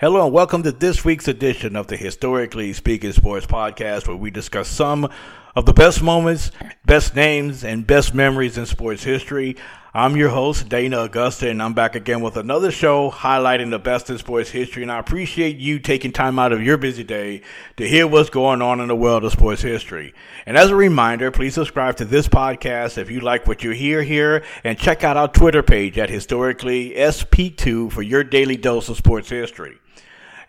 Hello and welcome to this week's edition of the Historically Speaking Sports Podcast, where we discuss some of the best moments, best names, and best memories in sports history. I'm your host, Dana Auguster, and I'm back again with another show highlighting the best in sports history, and I appreciate you taking time out of your busy day to hear what's going on in the world of sports history. And as a reminder, please subscribe to this podcast if you like what you hear here, and check out our Twitter page at HistoricallySP2 for your daily dose of sports history.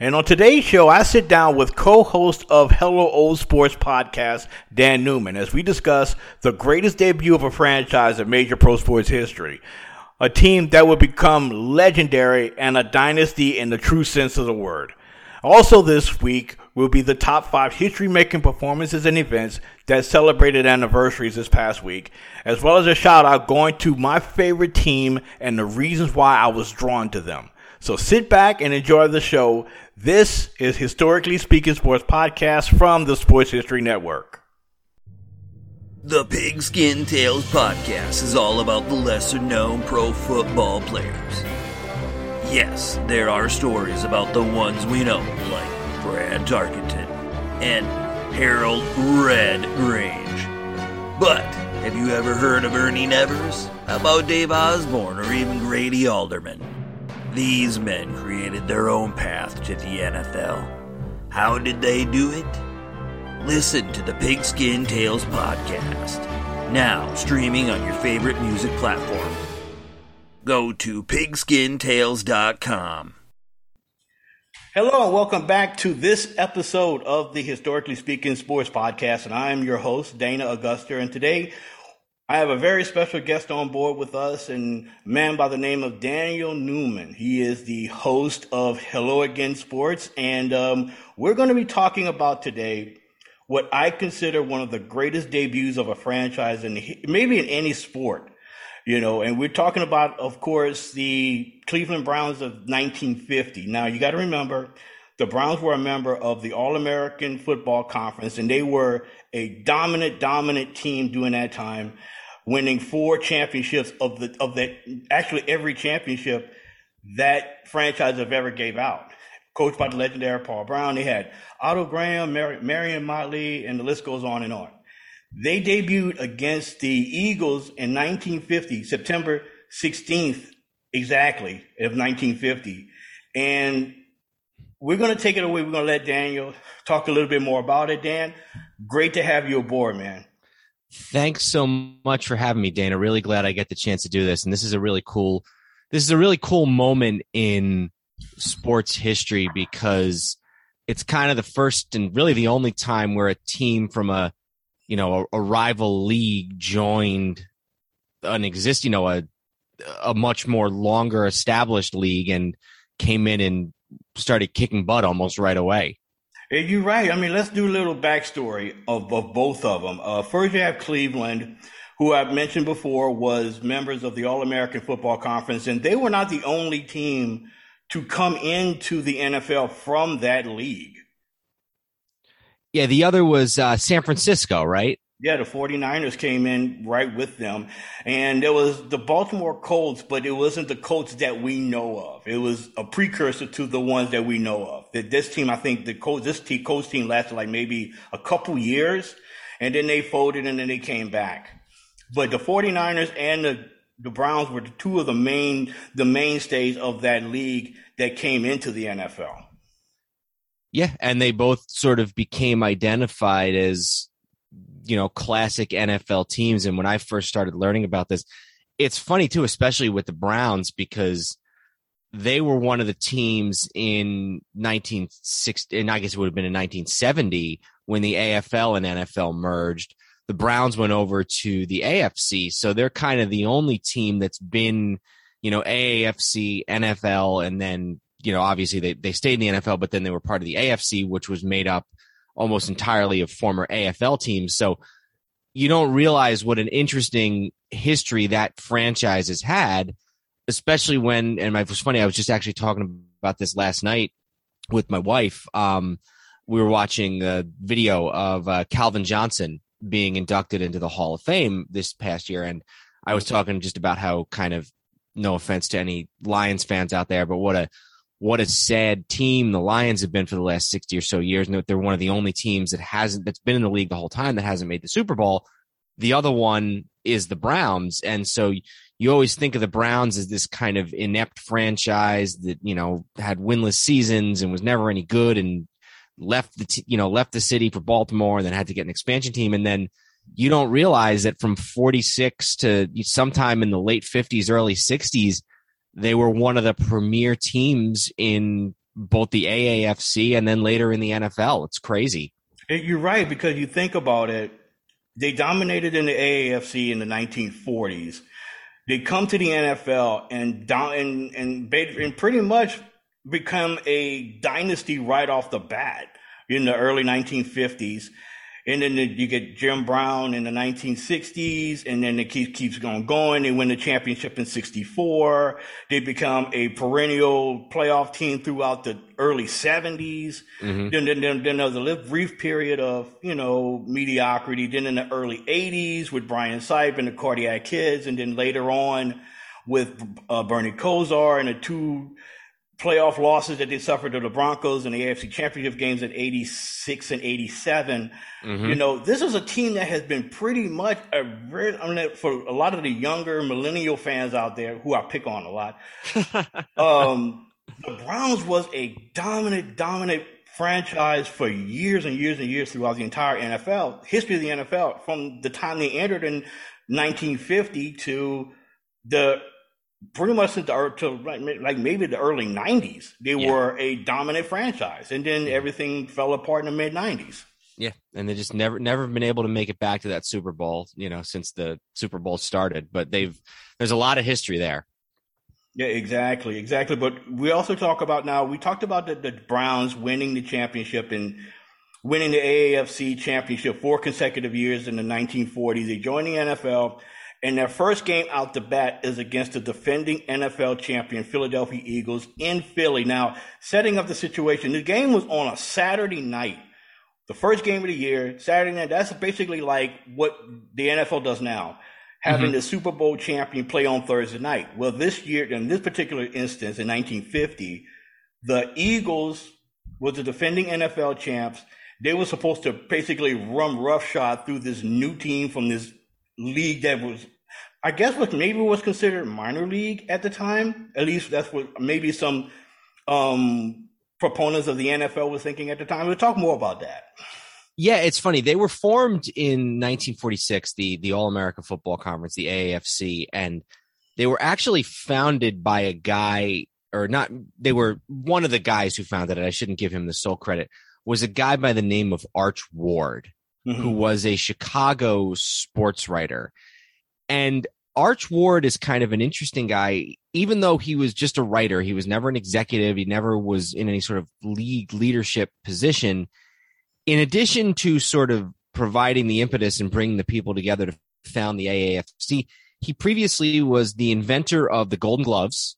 And on today's show, I sit down with co-host of Hello Old Sports podcast, Dan Newman, as we discuss the greatest debut of a franchise in major pro sports history, a team that would become legendary and a dynasty in the true sense of the word. Also this week will be the top 5 history-making performances and events that celebrated anniversaries this past week, as well as a shout-out going to my favorite team and the reasons why I was drawn to them. So sit back and enjoy the show. This is Historically Speaking Sports Podcast from the Sports History Network. The Pigskin Tales Podcast is all about the lesser-known pro football players. Yes, there are stories about the ones we know, like Brad Tarkenton and Harold Red Grange. But have you ever heard of Ernie Nevers? How about Dave Osborne or even Grady Alderman? These men created their own path to the NFL. How did they do it? Listen to the Pigskin Tales podcast, now streaming on your favorite music platform. Go to pigskintales.com. Hello and welcome back to this episode of the Historically Speaking Sports Podcast, and I am your host, Dana Auguster, and today I have a very special guest on board with us, and a man by the name of Daniel Newman. He is the host of Hello Again Sports, and we're going to be talking about today what I consider one of the greatest debuts of a franchise, and maybe in any sport, you know. And we're talking about, of course, the Cleveland Browns of 1950. Now, you got to remember, the Browns were a member of the All-American Football Conference, and they were a dominant team during that time, winning 4 championships of every championship that franchise have ever gave out. Coached by the legendary Paul Brown, they had Otto Graham, Marion Motley, and the list goes on and on. They debuted against the Eagles in 1950, September 16th, exactly, of 1950. And we're going to take it away. We're going to let Daniel talk a little bit more about it. Dan, great to have you aboard, man. Thanks so much for having me, Dana. Really glad I get the chance to do this. And this is a really cool moment in sports history, because it's kind of the first and really the only time where a team from a rival league joined an existing, a much more longer established league and came in and started kicking butt almost right away. You're right. I mean, let's do a little backstory of both of them. First, you have Cleveland, who I've mentioned before was members of the All-American Football Conference, and they were not the only team to come into the NFL from that league. Yeah, the other was San Francisco, right? Yeah, the 49ers came in right with them. And there was the Baltimore Colts, but it wasn't the Colts that we know of. It was a precursor to the ones that we know of. This team, I think the Colts team lasted like maybe a couple years. and then they folded and then they came back. But the 49ers and the Browns were two of the mainstays of that league that came into the NFL. Yeah, and they both sort of became identified as, you know, classic NFL teams. And when I first started learning about this, it's funny too, especially with the Browns, because they were one of the teams in 1960, and I guess it would have been in 1970 when the AFL and NFL merged. The Browns went over to the AFC, so they're kind of the only team that's been, you know, AAFC, NFL, and then, you know, obviously they stayed in the NFL, but then they were part of the AFC, which was made up almost entirely of former AFL teams. So you don't realize what an interesting history that franchise has had, especially when, and it was funny, I was just actually talking about this last night with my wife. We were watching a video of Calvin Johnson being inducted into the Hall of Fame this past year. And I was talking just about how, kind of, no offense to any Lions fans out there, but what a sad team the Lions have been for the last 60 or so years. And they're one of the only teams that's been in the league the whole time that hasn't made the Super Bowl. The other one is the Browns. And so you always think of the Browns as this kind of inept franchise that, you know, had winless seasons and was never any good, and left the city for Baltimore, and then had to get an expansion team. And then you don't realize that from 46 to sometime in the late 50s, early 60s, they were one of the premier teams in both the AAFC and then later in the NFL. It's crazy. You're right, because you think about it, they dominated in the AAFC in the 1940s. They come to the NFL and pretty much become a dynasty right off the bat in the early 1950s. And then you get Jim Brown in the 1960s, and then it keeps going. They win the championship in 1964. They become a perennial playoff team throughout the early 70s. Mm-hmm. Then there's a brief period of, you know, mediocrity. Then in the early 80s with Brian Sipe and the Cardiac Kids, and then later on with Bernie Kosar and the two playoff losses that they suffered to the Broncos in the AFC Championship games in 86 and 87. Mm-hmm. You know, this is a team that has been pretty much for a lot of the younger millennial fans out there, who I pick on a lot, the Browns was a dominant franchise for years and years and years throughout the entire NFL, history of the NFL, from the time they entered in 1950 to maybe the early 90s, they were a dominant franchise, and then everything fell apart in the mid 90s. Yeah, and they just never been able to make it back to that Super Bowl, you know, since the Super Bowl started. But there's a lot of history there. Yeah, exactly. But we also talked about the Browns winning the championship and winning the AAFC championship 4 consecutive years in the 1940s. They joined the NFL. And their first game out the bat is against the defending NFL champion Philadelphia Eagles in Philly. Now, setting up the situation, the game was on a Saturday night, the first game of the year, Saturday night. That's basically like what the NFL does now, having the Super Bowl champion play on Thursday night. Well, this year, in this particular instance, in 1950, the Eagles were the defending NFL champs. They were supposed to basically run roughshod through this new team from this league that was, I guess, what maybe was considered minor league at the time. At least that's what maybe some proponents of the NFL was thinking at the time. We'll talk more about that. Yeah, it's funny. They were formed in 1946, the All-American Football Conference, the AAFC, and they were actually founded by a guy, or not, they were one of the guys who founded it. I shouldn't give him the sole credit. Was a guy by the name of Arch Ward, who was a Chicago sports writer. And Arch Ward is kind of an interesting guy, even though he was just a writer. He was never an executive. He never was in any sort of league leadership position. In addition to sort of providing the impetus and bringing the people together to found the AAFC, he previously was the inventor of the Golden Gloves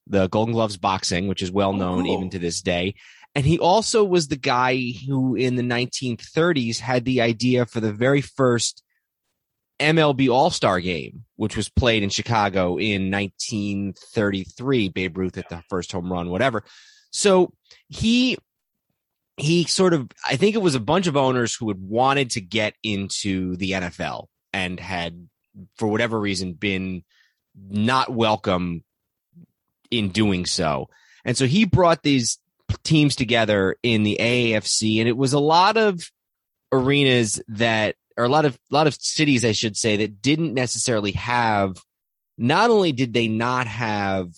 boxing, which is well known even to this day. And he also was the guy who in the 1930s had the idea for the very first MLB All-Star game, which was played in Chicago in 1933, Babe Ruth at the first home run, whatever. So he he sort of, I think it was a bunch of owners who had wanted to get into the NFL and had, for whatever reason, been not welcome in doing so. And so he brought these teams together in the AAFC, and it was a lot of arenas that, or a lot of cities, I should say, that didn't necessarily have, not only did they not have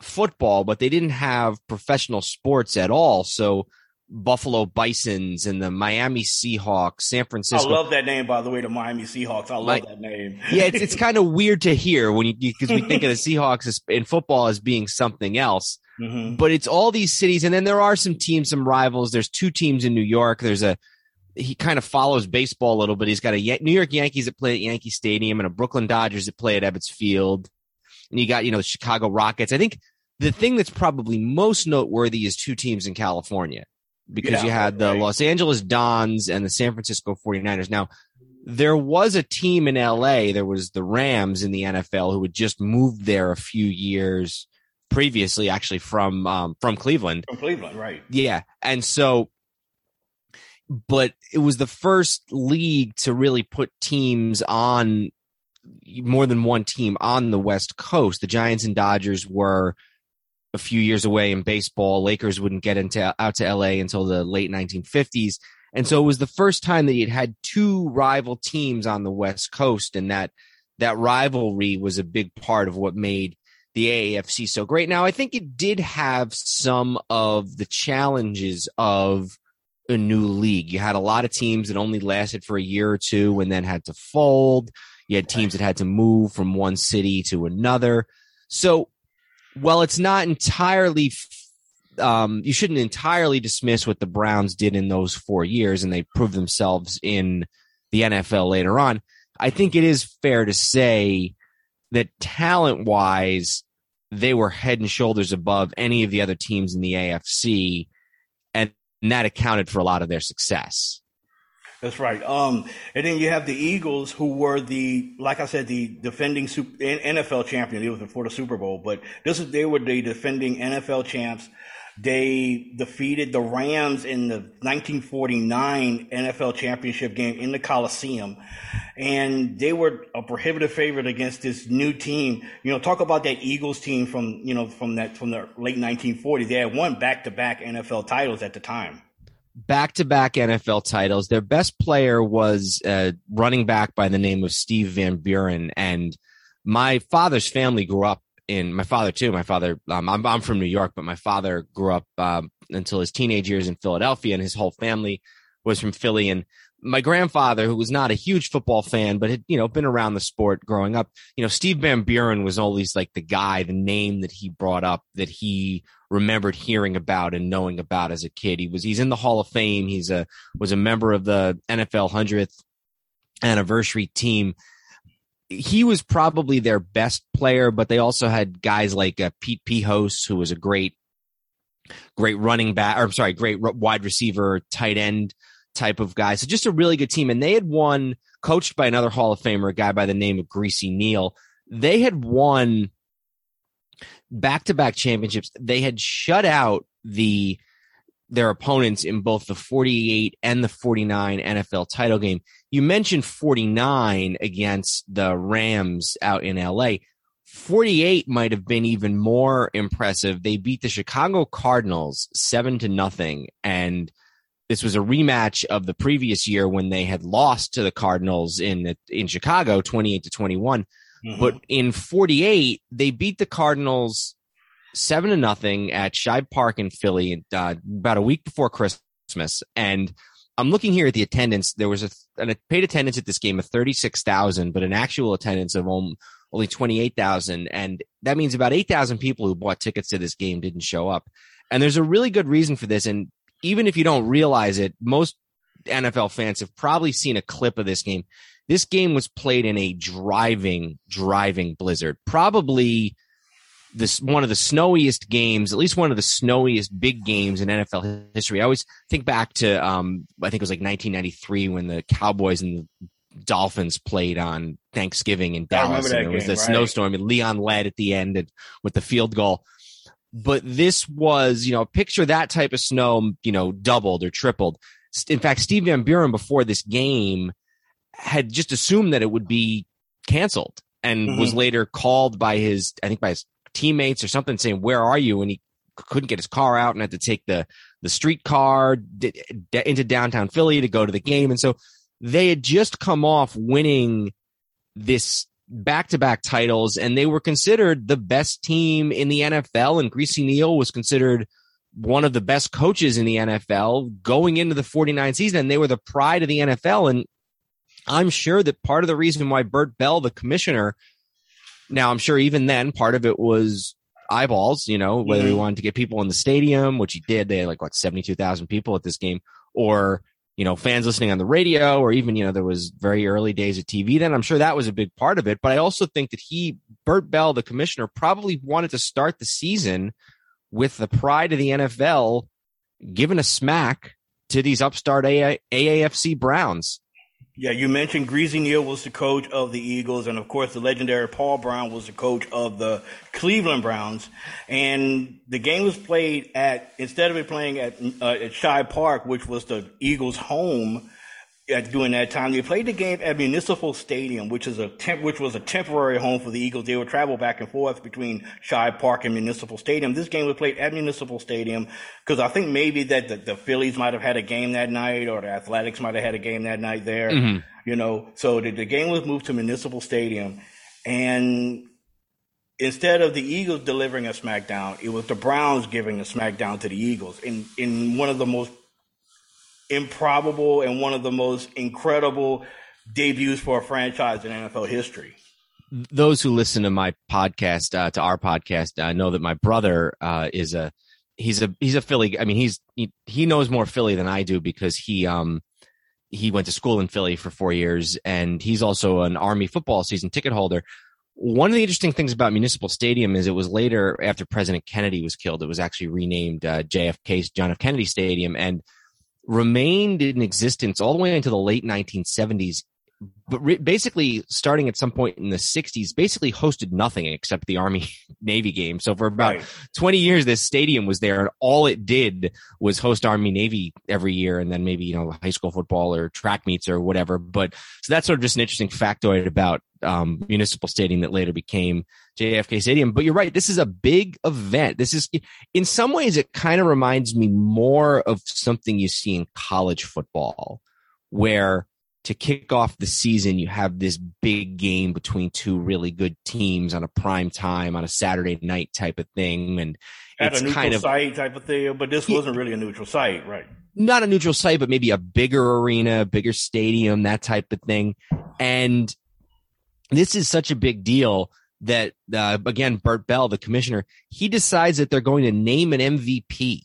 football, but they didn't have professional sports at all. So Buffalo Bisons and the Miami Seahawks, San Francisco. I love that name, by the way, the Miami Seahawks. I love that name. Yeah, it's kind of weird to hear when you, because we think of the Seahawks as, in football, as being something else. Mm-hmm. But it's all these cities, and then there are some teams, some rivals. There's two teams in New York. There's a, he kind of follows baseball a little bit. He's got a New York Yankees that play at Yankee Stadium and a Brooklyn Dodgers that play at Ebbets Field. And you got, you know, the Chicago Rockets. I think the thing that's probably most noteworthy is two teams in California, because you had the Los Angeles Dons and the San Francisco 49ers. Now, there was a team in LA. There was the Rams in the NFL who had just moved there a few years previously, actually from Cleveland. From Cleveland, right. Yeah. And so, but it was the first league to really put teams on, more than one team on the West Coast. The Giants and Dodgers were a few years away in baseball. Lakers wouldn't get into out to LA until the late 1950s. And so it was the first time that you'd had two rival teams on the West Coast. And that rivalry was a big part of what made the AAFC so great. Now, I think it did have some of the challenges of a new league. You had a lot of teams that only lasted for a year or two and then had to fold. You had teams that had to move from one city to another. So while it's not entirely, you shouldn't entirely dismiss what the Browns did in those 4 years, and they proved themselves in the NFL later on. I think it is fair to say that talent-wise, they were head and shoulders above any of the other teams in the AFC, and that accounted for a lot of their success. That's right. And then you have the Eagles, who were the, like I said, the defending NFL champion. It was before the Super Bowl, but they were the defending NFL champs. They defeated the Rams in the 1949 NFL championship game in the Coliseum, and they were a prohibitive favorite against this new team. You know, talk about that Eagles team from the late 1940s. They had won back-to-back NFL titles at the time. Back-to-back NFL titles. Their best player was a running back by the name of Steve Van Buren. And my father's family grew up in, my father too. My father, I'm from New York, but my father grew up until his teenage years in Philadelphia, and his whole family was from Philly. And my grandfather, who was not a huge football fan, but had, you know, been around the sport growing up, you know, Steve Van Buren was always like the guy, the name that he brought up, that he remembered hearing about and knowing about as a kid. He's in the Hall of Fame. He was a member of the NFL 100th anniversary team. He was probably their best player, but they also had guys like Pete Pijos, who was a great running back, or I'm sorry, great wide receiver, tight end type of guy. So just a really good team. And they had won, coached by another Hall of Famer, a guy by the name of Greasy Neal. They had won back-to-back championships. They had shut out their opponents in both the 48 and the 49 NFL title game. You mentioned 49 against the Rams out in LA. 48 might have been even more impressive. They beat the Chicago Cardinals 7-0, and this was a rematch of the previous year when they had lost to the Cardinals in Chicago, 28-21. Mm-hmm. But in 48, they beat the Cardinals 7-0 at Shibe Park in Philly about a week before Christmas. And I'm looking here at the attendance. There was a paid attendance at this game of 36,000, but an actual attendance of only 28,000. And that means about 8,000 people who bought tickets to this game didn't show up. And there's a really good reason for this. And even if you don't realize it, most NFL fans have probably seen a clip of this game. This game was played in a driving blizzard, probably one of the snowiest games, at least one of the snowiest big games in NFL history. I always think back to, I think it was like 1993 when the Cowboys and the Dolphins played on Thanksgiving in Dallas. And there was a snowstorm, and Leon led at the end with the field goal. But this was, you know, picture that type of snow, you know, doubled or tripled. In fact, Steve Van Buren before this game had just assumed that it would be canceled and was later called by his, I think by his teammates or something saying, where are you? And he couldn't get his car out and had to take the streetcar into downtown Philly to go to the game. And so they had just come off winning this back-to-back titles, and they were considered the best team in the NFL, and Greasy Neal was considered one of the best coaches in the NFL going into the 49 season, and they were the pride of the NFL. And I'm sure that part of the reason why Bert Bell, the commissioner, now I'm sure even then part of it was eyeballs, you know, whether he wanted to get people in the stadium, which he did. They had like, what, 72,000 people at this game, or, you know, fans listening on the radio, or even, you know, there was very early days of TV then. I'm sure that was a big part of it. But I also think that Bert Bell, the commissioner, probably wanted to start the season with the pride of the NFL giving a smack to these upstart AAFC Browns. Yeah, you mentioned Greasy Neal was the coach of the Eagles, and of course the legendary Paul Brown was the coach of the Cleveland Browns. And the game was played instead of it playing at Shai Park, which was the Eagles' home during that time, they played the game at Municipal Stadium, which was a temporary home for the Eagles. They would travel back and forth between Shai Park and Municipal Stadium. This game was played at Municipal Stadium because I think maybe that the Phillies might have had a game that night, or the Athletics might have had a game that night there. You know, so the game was moved to Municipal Stadium, and instead of the Eagles delivering a smackdown, it was the Browns giving a smackdown to the Eagles in one of the most improbable and one of the most incredible debuts for a franchise in NFL history. Those who listen to my podcast, to our podcast, know that my brother is a Philly. I mean, he knows more Philly than I do because he went to school in Philly for 4 years, and he's also an Army football season ticket holder. One of the interesting things about Municipal Stadium is it was later, after President Kennedy was killed, it was actually renamed JFK's John F. Kennedy Stadium, and remained in existence all the way into the late 1970s, but basically starting at some point in the 60s, basically hosted nothing except the Army-Navy game. So for about 20 years, this stadium was there, and all it did was host Army-Navy every year, and then maybe, you know, high school football or track meets or whatever. But so that's sort of just an interesting factoid about Municipal Stadium that later became JFK Stadium. But you're right, this is a big event. This is, in some ways, it kind of reminds me more of something you see in college football, where to kick off the season, you have this big game between two really good teams on a prime time on a Saturday night type of thing, and it's a neutral site type of thing. But this wasn't really a neutral site, right? Not a neutral site, but maybe a bigger arena, bigger stadium, that type of thing. And this is such a big deal that, again, Bert Bell, the commissioner, he decides that they're going to name an MVP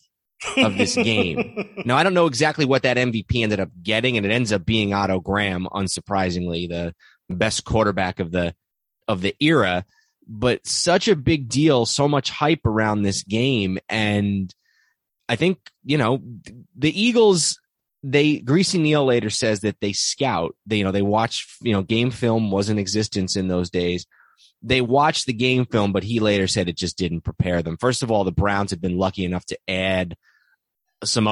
of this game. Now, I don't know exactly what that MVP ended up getting, and it ends up being Otto Graham, unsurprisingly, the best quarterback of the era. But such a big deal, so much hype around this game. And I think, you know, the Eagles, Greasy Neal later says that they scout, they watch, game film was in existence in those days. They watched the game film, but he later said it just didn't prepare them. First of all, the Browns had been lucky enough to add some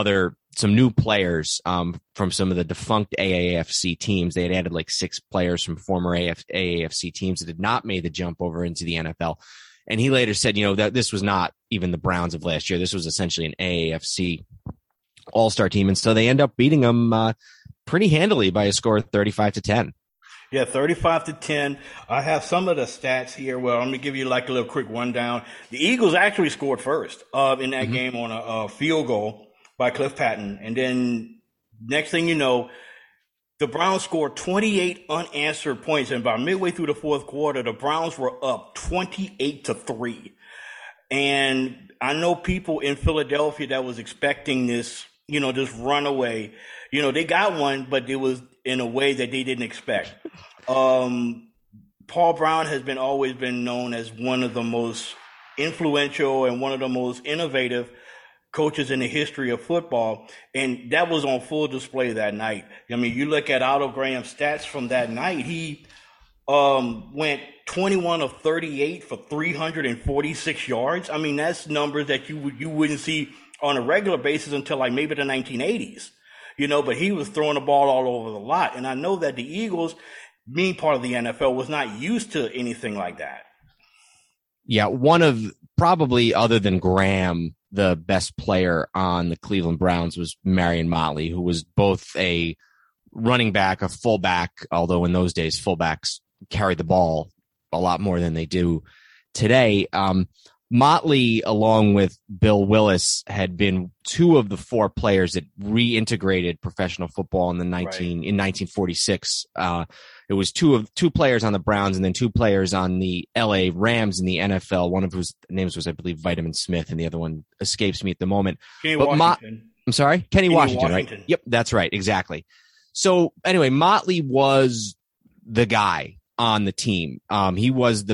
new players from some of the defunct AAFC teams. They had added like 6 players from former AAFC teams that had not made the jump over into the NFL. And he later said, that this was not even the Browns of last year. This was essentially an AAFC all-star team. And so they end up beating them pretty handily by a score of 35-10. Yeah, 35-10. I have some of the stats here. Well, I'm going to give you like a little quick rundown. The Eagles actually scored first in that game on a field goal by Cliff Patton. And then next thing you know, the Browns scored 28 unanswered points. And by midway through the fourth quarter, the Browns were up 28-3. And I know people in Philadelphia that was expecting this, this runaway. They got one, but it was in a way that they didn't expect. Paul Brown has always been known as one of the most influential and one of the most innovative coaches in the history of football, and that was on full display that night. I mean, you look at Otto Graham's stats from that night, he went 21 of 38 for 346 yards. I mean, that's numbers that you wouldn't see on a regular basis until like maybe the 1980s, you know, but he was throwing the ball all over the lot. And I know that the Eagles, being part of the NFL, was not used to anything like that. Yeah, one of probably other than Graham, the best player on the Cleveland Browns was Marion Motley, who was both a running back, a fullback, although in those days fullbacks carried the ball a lot more than they do today. Motley, along with Bill Willis, had been two of the four players that reintegrated professional football in the in 1946. It was two players on the Browns and then two players on the LA Rams in the NFL, one of whose names was, I believe, Vitamin Smith, and the other one escapes me at the moment. Kenny Washington, right? Yep, that's right. Exactly. So anyway, Motley was the guy on the team. He was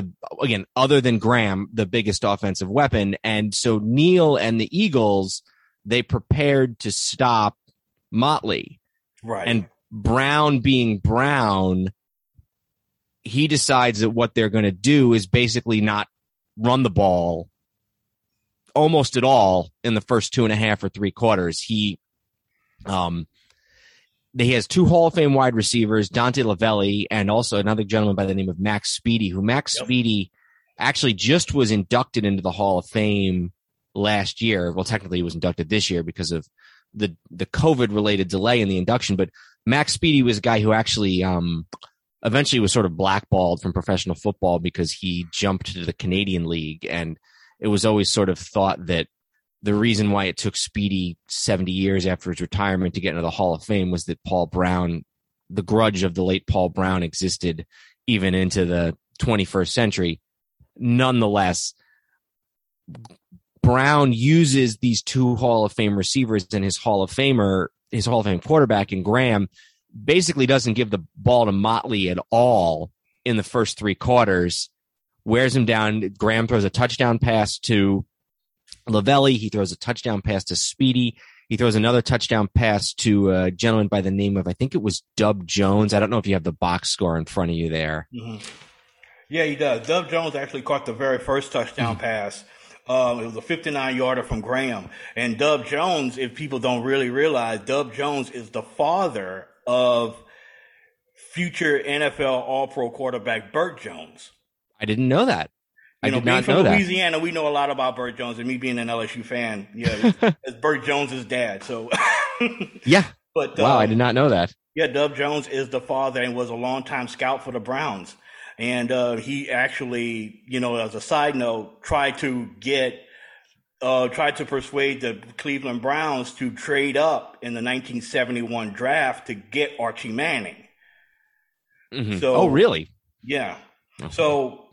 other than Graham, the biggest offensive weapon. And so Neal and the Eagles, they prepared to stop Motley. Right. And Brown being Brown, he decides that what they're going to do is basically not run the ball almost at all in the first two and a half or three quarters. He has two Hall of Fame wide receivers, Dante Lavelli, and also another gentleman by the name of Mac Speedie, who Speedie actually just was inducted into the Hall of Fame last year. Well, technically he was inducted this year because of the COVID-related delay in the induction, but Mac Speedie was a guy who actually eventually was sort of blackballed from professional football because he jumped to the Canadian League, and it was always sort of thought that the reason why it took Speedie 70 years after his retirement to get into the Hall of Fame was that Paul Brown, the grudge of the late Paul Brown, existed even into the 21st century. Nonetheless, Brown uses these two Hall of Fame receivers and his Hall of Fame quarterback in Graham, basically doesn't give the ball to Motley at all in the first three quarters, wears him down. Graham throws a touchdown pass to Lavelli. He throws a touchdown pass to Speedie. He throws another touchdown pass to a gentleman by the name of, I think it was Dub Jones. I don't know if you have the box score in front of you there. Mm-hmm. Yeah, he does. Dub Jones actually caught the very first touchdown pass. It was a 59-yarder from Graham. And Dub Jones, if people don't really realize, Dub Jones is the father of future NFL All-Pro quarterback Bert Jones. I didn't know that. I did not know that. Louisiana, we know a lot about Bert Jones, and me being an LSU fan, yeah, it's Bert Jones' dad. So, yeah. But wow, I did not know that. Yeah, Dub Jones is the father and was a longtime scout for the Browns, and he actually, as a side note, tried to persuade the Cleveland Browns to trade up in the 1971 draft to get Archie Manning. Mm-hmm. So, oh, really? Yeah. Okay. So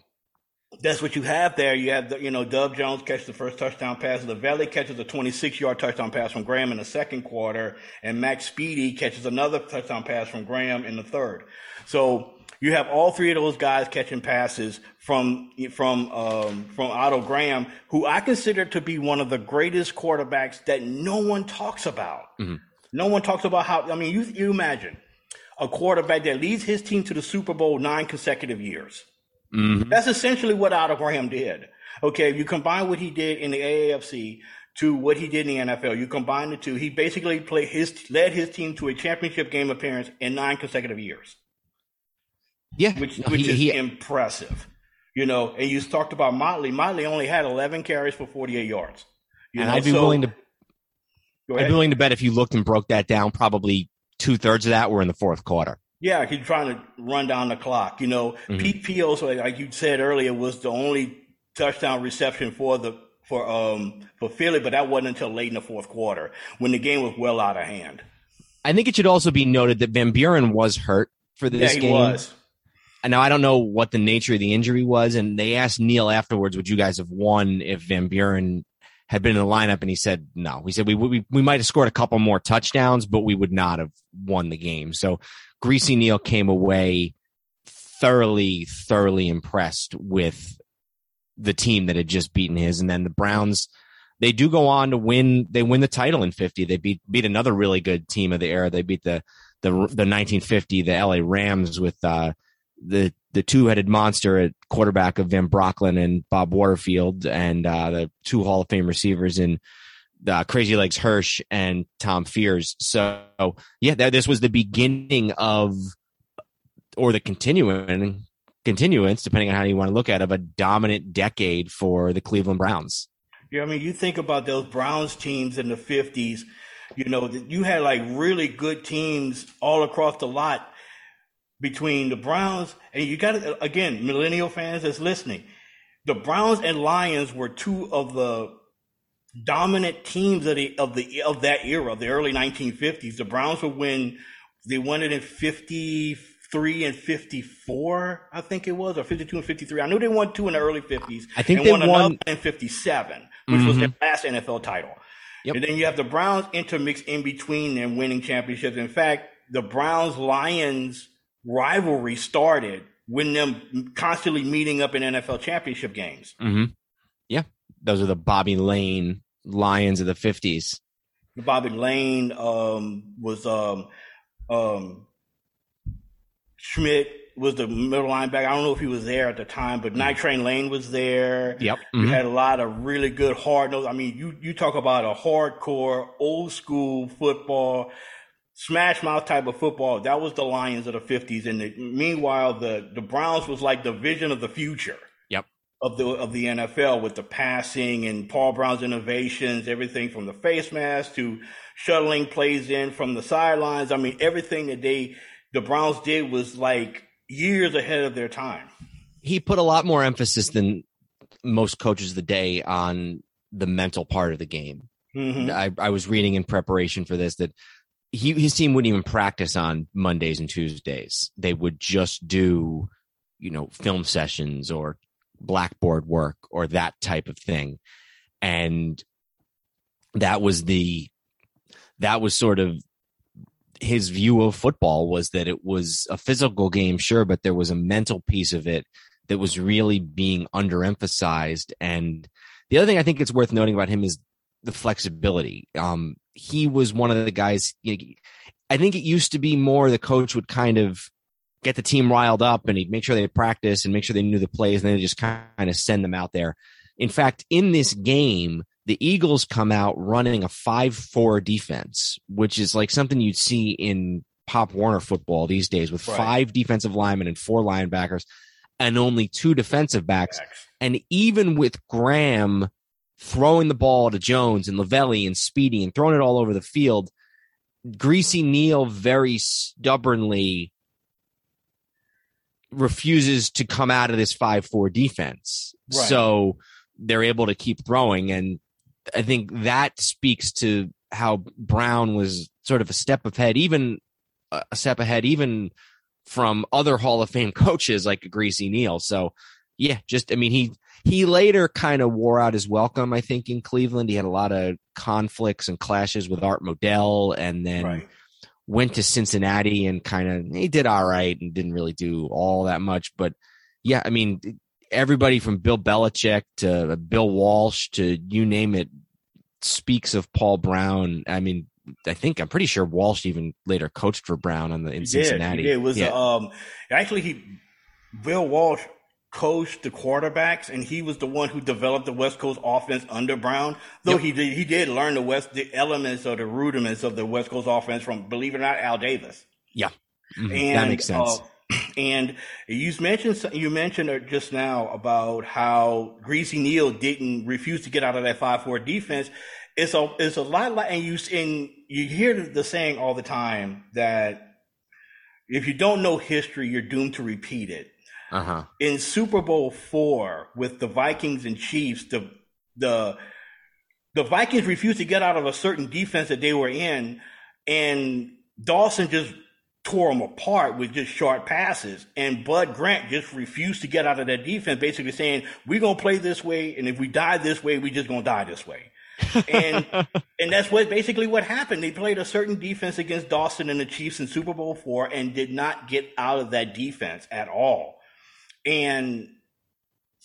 that's what you have there. You have, Dub Jones catches the first touchdown pass. Lavelli catches a 26-yard touchdown pass from Graham in the second quarter. And Mac Speedie catches another touchdown pass from Graham in the third. So you have all three of those guys catching passes from Otto Graham, who I consider to be one of the greatest quarterbacks that no one talks about. Mm-hmm. No one talks about how, you imagine a quarterback that leads his team to the Super Bowl 9 consecutive years. Mm-hmm. That's essentially what Otto Graham did. Okay, if you combine what he did in the AAFC to what he did in the NFL, you combine the two, he basically led his team to a championship game appearance in 9 consecutive years. Yeah, which is impressive, And you talked about Motley. Motley only had 11 carries for 48 yards. I'd be willing to bet if you looked and broke that down, probably 2/3 of that were in the fourth quarter. Yeah, he's trying to run down the clock. Mm-hmm. Pete Peeles, like you said earlier, was the only touchdown reception for Philly, but that wasn't until late in the fourth quarter when the game was well out of hand. I think it should also be noted that Van Buren was hurt for this game. Yeah, he was. Now, I don't know what the nature of the injury was, and they asked Neal afterwards, would you guys have won if Van Buren had been in the lineup? And he said no. He said we might have scored a couple more touchdowns, but we would not have won the game. So Greasy Neal came away thoroughly impressed with the team that had just beaten his. And then the Browns, they do go on to win. They win the title in 50. They beat another really good team of the era. They beat the 1950, the LA Rams with the two-headed monster at quarterback of Van Brocklin and Bob Waterfield, and the two Hall of Fame receivers in Crazy Legs Hirsch and Tom Fears. So, yeah, this was the beginning of, or the continuance, depending on how you want to look at it, of a dominant decade for the Cleveland Browns. Yeah, I mean, you think about those Browns teams in the 50s, you know, you had like really good teams all across the lot between the Browns. And you got to, again, millennial fans that's listening, the Browns and Lions were two of the dominant teams of that era, the early 1950s. The Browns would win. They won it in 53 and 54, I think it was, or 52 and 53. I knew they won two in the early 50s. I think they won in 57, which was their last NFL title. Yep. And then you have the Browns intermixed in between them, winning championships. In fact, the Browns-Lions rivalry started with them constantly meeting up in NFL championship games. Mm-hmm. Yeah, those are the Bobby Lane Lions of the 50s. Bobby Lane was Schmidt was the middle linebacker. I don't know if he was there at the time, but Night Train Lane was there. Yep. Mm-hmm. You had a lot of really good hard nose. I mean, you talk about a hardcore, old school football, smash mouth type of football. That was the Lions of the 50s. And meanwhile, the Browns was like the vision of the future. Yep. Of the NFL, with the passing and Paul Brown's innovations, everything from the face mask to shuttling plays in from the sidelines. I mean, everything that the Browns did was like years ahead of their time. He put a lot more emphasis than most coaches of the day on the mental part of the game. Mm-hmm. I was reading in preparation for this that his team wouldn't even practice on Mondays and Tuesdays. They would just do, you know, film sessions or blackboard work or that type of thing. And that was sort of his view of football, was that it was a physical game, sure, but there was a mental piece of it that was really being underemphasized. And the other thing I think it's worth noting about him is the flexibility. He was one of the guys, you know, I think it used to be more the coach would kind of get the team riled up and he'd make sure they practice and make sure they knew the plays, and then just kind of send them out there. In fact, in this game, the Eagles come out running a 5-4 defense, which is like something you'd see in Pop Warner football these days, with five defensive linemen and four linebackers and only two defensive backs. And even with Graham throwing the ball to Jones and Lavelli and Speedie and throwing it all over the field, Greasy Neal very stubbornly refuses to come out of this 5-4 defense. Right. So they're able to keep throwing. And I think that speaks to how Brown was sort of a step ahead, even from other Hall of Fame coaches like Greasy Neal. So, yeah, just, I mean, he later kind of wore out his welcome, I think, in Cleveland. He had a lot of conflicts and clashes with Art Modell, and then went to Cincinnati and he did all right and didn't really do all that much. But, yeah, I mean, everybody from Bill Belichick to Bill Walsh to you name it speaks of Paul Brown. I mean, I'm pretty sure Walsh even later coached for Brown in Cincinnati. He did. It was Bill Walsh coached the quarterbacks, and he was the one who developed the West Coast offense under Brown. Though he did learn the elements or the rudiments of the West Coast offense from, believe it or not, Al Davis. Yeah, and that makes sense. And you mentioned just now about how Greasy Neal didn't refuse to get out of that 5-4 defense. It's a lot like, and you hear the saying all the time that if you don't know history, you're doomed to repeat it. Uh-huh. In Super Bowl IV with the Vikings and Chiefs, the Vikings refused to get out of a certain defense that they were in, and Dawson just tore them apart with just short passes. And Bud Grant just refused to get out of that defense, basically saying, we're going to play this way, and if we die this way, we just going to die this way. And that's what happened. They played a certain defense against Dawson and the Chiefs in Super Bowl IV and did not get out of that defense at all. And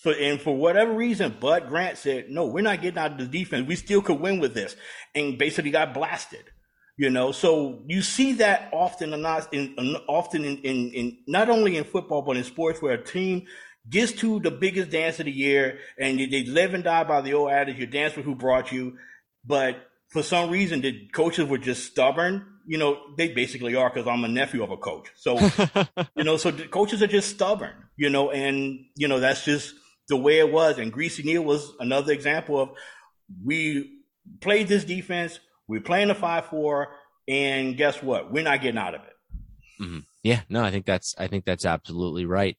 for whatever reason, Bud Grant said, no, we're not getting out of the defense. We still could win with this. And basically got blasted. You know, so you see that often, and not often in not only in football but in sports, where a team gets to the biggest dance of the year and they live and die by the old adage, you dance with who brought you. But for some reason, the coaches were just stubborn. You know, they basically are, because I'm a nephew of a coach. So, you know, so the coaches are just stubborn, you know, and, you know, that's just the way it was. And Greasy Neal was another example of, we played this defense, we're playing a 5-4, and guess what? We're not getting out of it. Mm-hmm. Yeah, no, I think that's absolutely right.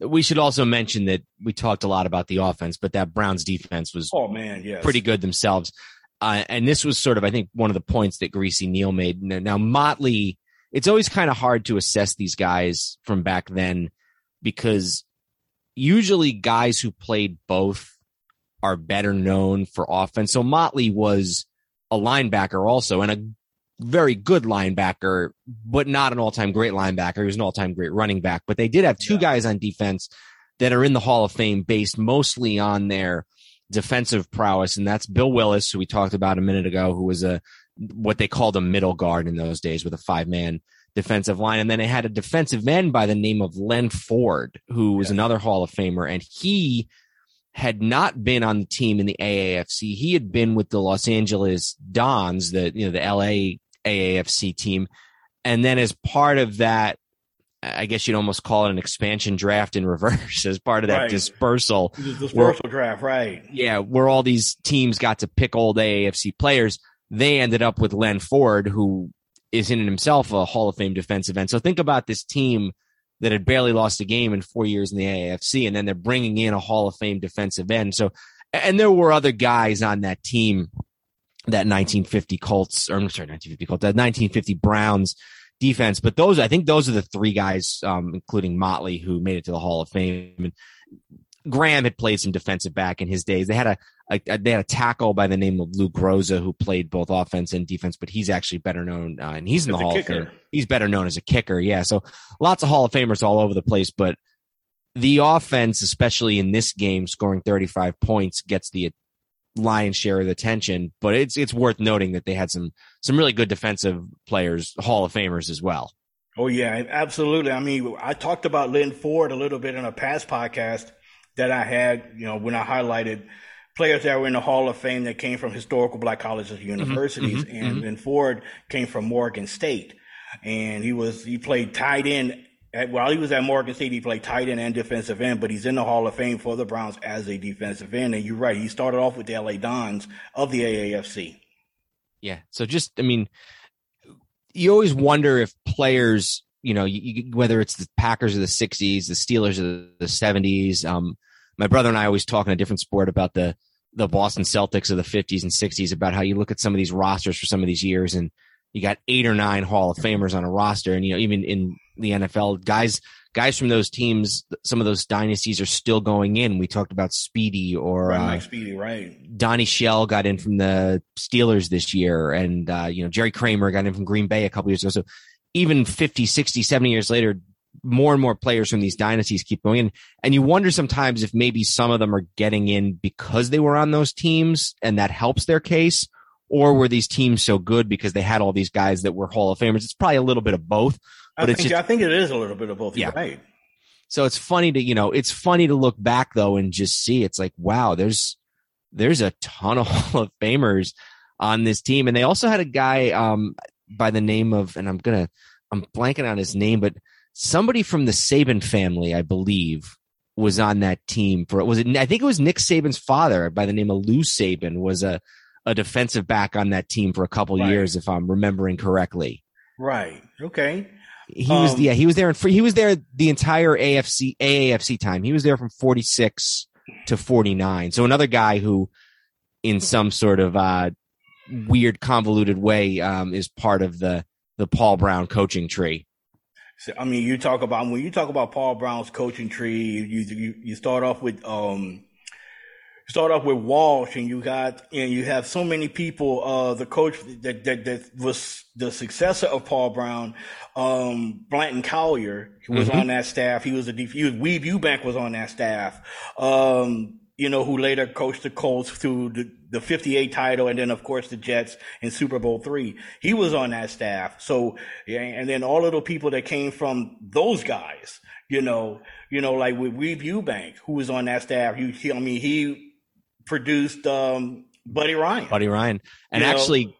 We should also mention that we talked a lot about the offense, but that Browns defense was pretty good themselves. And this was sort of, I think, one of the points that Greasy Neal made. Now, Motley, it's always kind of hard to assess these guys from back then, because usually guys who played both are better known for offense. So Motley was a linebacker also, and a very good linebacker, but not an all-time great linebacker. He was an all-time great running back. But they did have two guys on defense that are in the Hall of Fame based mostly on their defensive prowess, and that's Bill Willis, who we talked about a minute ago, who was what they called a middle guard in those days with a five-man defensive line. And then they had a defensive end by the name of Len Ford, who was another Hall of Famer, and he had not been on the team in the AAFC. He had been with the Los Angeles Dons, the LA AAFC team. And then as part of that, I guess you'd almost call it an expansion draft in reverse, as part of that dispersal. Dispersal draft, right. Yeah, where all these teams got to pick old AAFC players. They ended up with Len Ford, who is in himself a Hall of Fame defensive end. So think about this team that had barely lost a game in 4 years in the AAFC, and then they're bringing in a Hall of Fame defensive end. So, and there were other guys on that team, that 1950 Browns defense. But those, I think those are the three guys, including Motley, who made it to the Hall of Fame. And Graham had played some defensive back in his days. They had a tackle by the name of Lou Groza, who played both offense and defense, but he's actually better known, and he's in the Hall of Fame. He's better known as a kicker. Yeah. So lots of Hall of Famers all over the place, but the offense, especially in this game, scoring 35 points, gets the lion's share of the attention. But it's worth noting that they had some really good defensive players, Hall of Famers as well. Oh yeah, absolutely. I mean, I talked about Len Ford a little bit in a past podcast that I had, you know, when I highlighted players that were in the Hall of Fame that came from historical black colleges and universities. Mm-hmm, and Len Ford came from Morgan State, and he played tight end. While he was at Morgan State, he played tight end and defensive end, but he's in the Hall of Fame for the Browns as a defensive end. And you're right, he started off with the LA Dons of the AAFC. Yeah. So just, I mean, you always wonder if players, you know, whether it's the Packers of the 60s, the Steelers of the 70s. My brother and I always talk in a different sport about the Boston Celtics of the 50s and 60s, about how you look at some of these rosters for some of these years, and you got 8 or 9 Hall of Famers on a roster. And, you know, even in the NFL, guys from those teams, some of those dynasties are still going in. We talked about Speedie or Mac Speedie, right? Donnie Shell got in from the Steelers this year. And, you know, Jerry Kramer got in from Green Bay a couple years ago. So even 50, 60, 70 years later, more and more players from these dynasties keep going in. And you wonder sometimes if maybe some of them are getting in because they were on those teams and that helps their case, or were these teams so good because they had all these guys that were Hall of Famers? It's probably a little bit of both. But I think it is a little bit of both. Yeah. Right. So it's funny to, you know, it's funny to look back though and just see, it's like, wow, there's a ton of Hall of Famers on this team. And they also had a guy by the name of, and I'm blanking on his name, but somebody from the Saban family, I believe, was on that team for I think it was Nick Saban's father by the name of Lou Saban, was a defensive back on that team for a couple years, if I'm remembering correctly. Right. Okay. He was there he was there the entire AAFC time. He was there from 46 to 49. So another guy who, in some sort of weird, convoluted way, is part of the Paul Brown coaching tree. So, I mean, when you talk about Paul Brown's coaching tree, you start off with Walsh, and you have so many people. The coach that was the successor of Paul Brown, Blanton Collier, was on that staff. He was Weeb Ewbank was on that staff. you know, who later coached the Colts to the 58 title and then, of course, the Jets in Super Bowl III. He was on that staff. So, and then all of the people that came from those guys, you know, like with Weeb Ewbank, who was on that staff. He produced Buddy Ryan. And actually,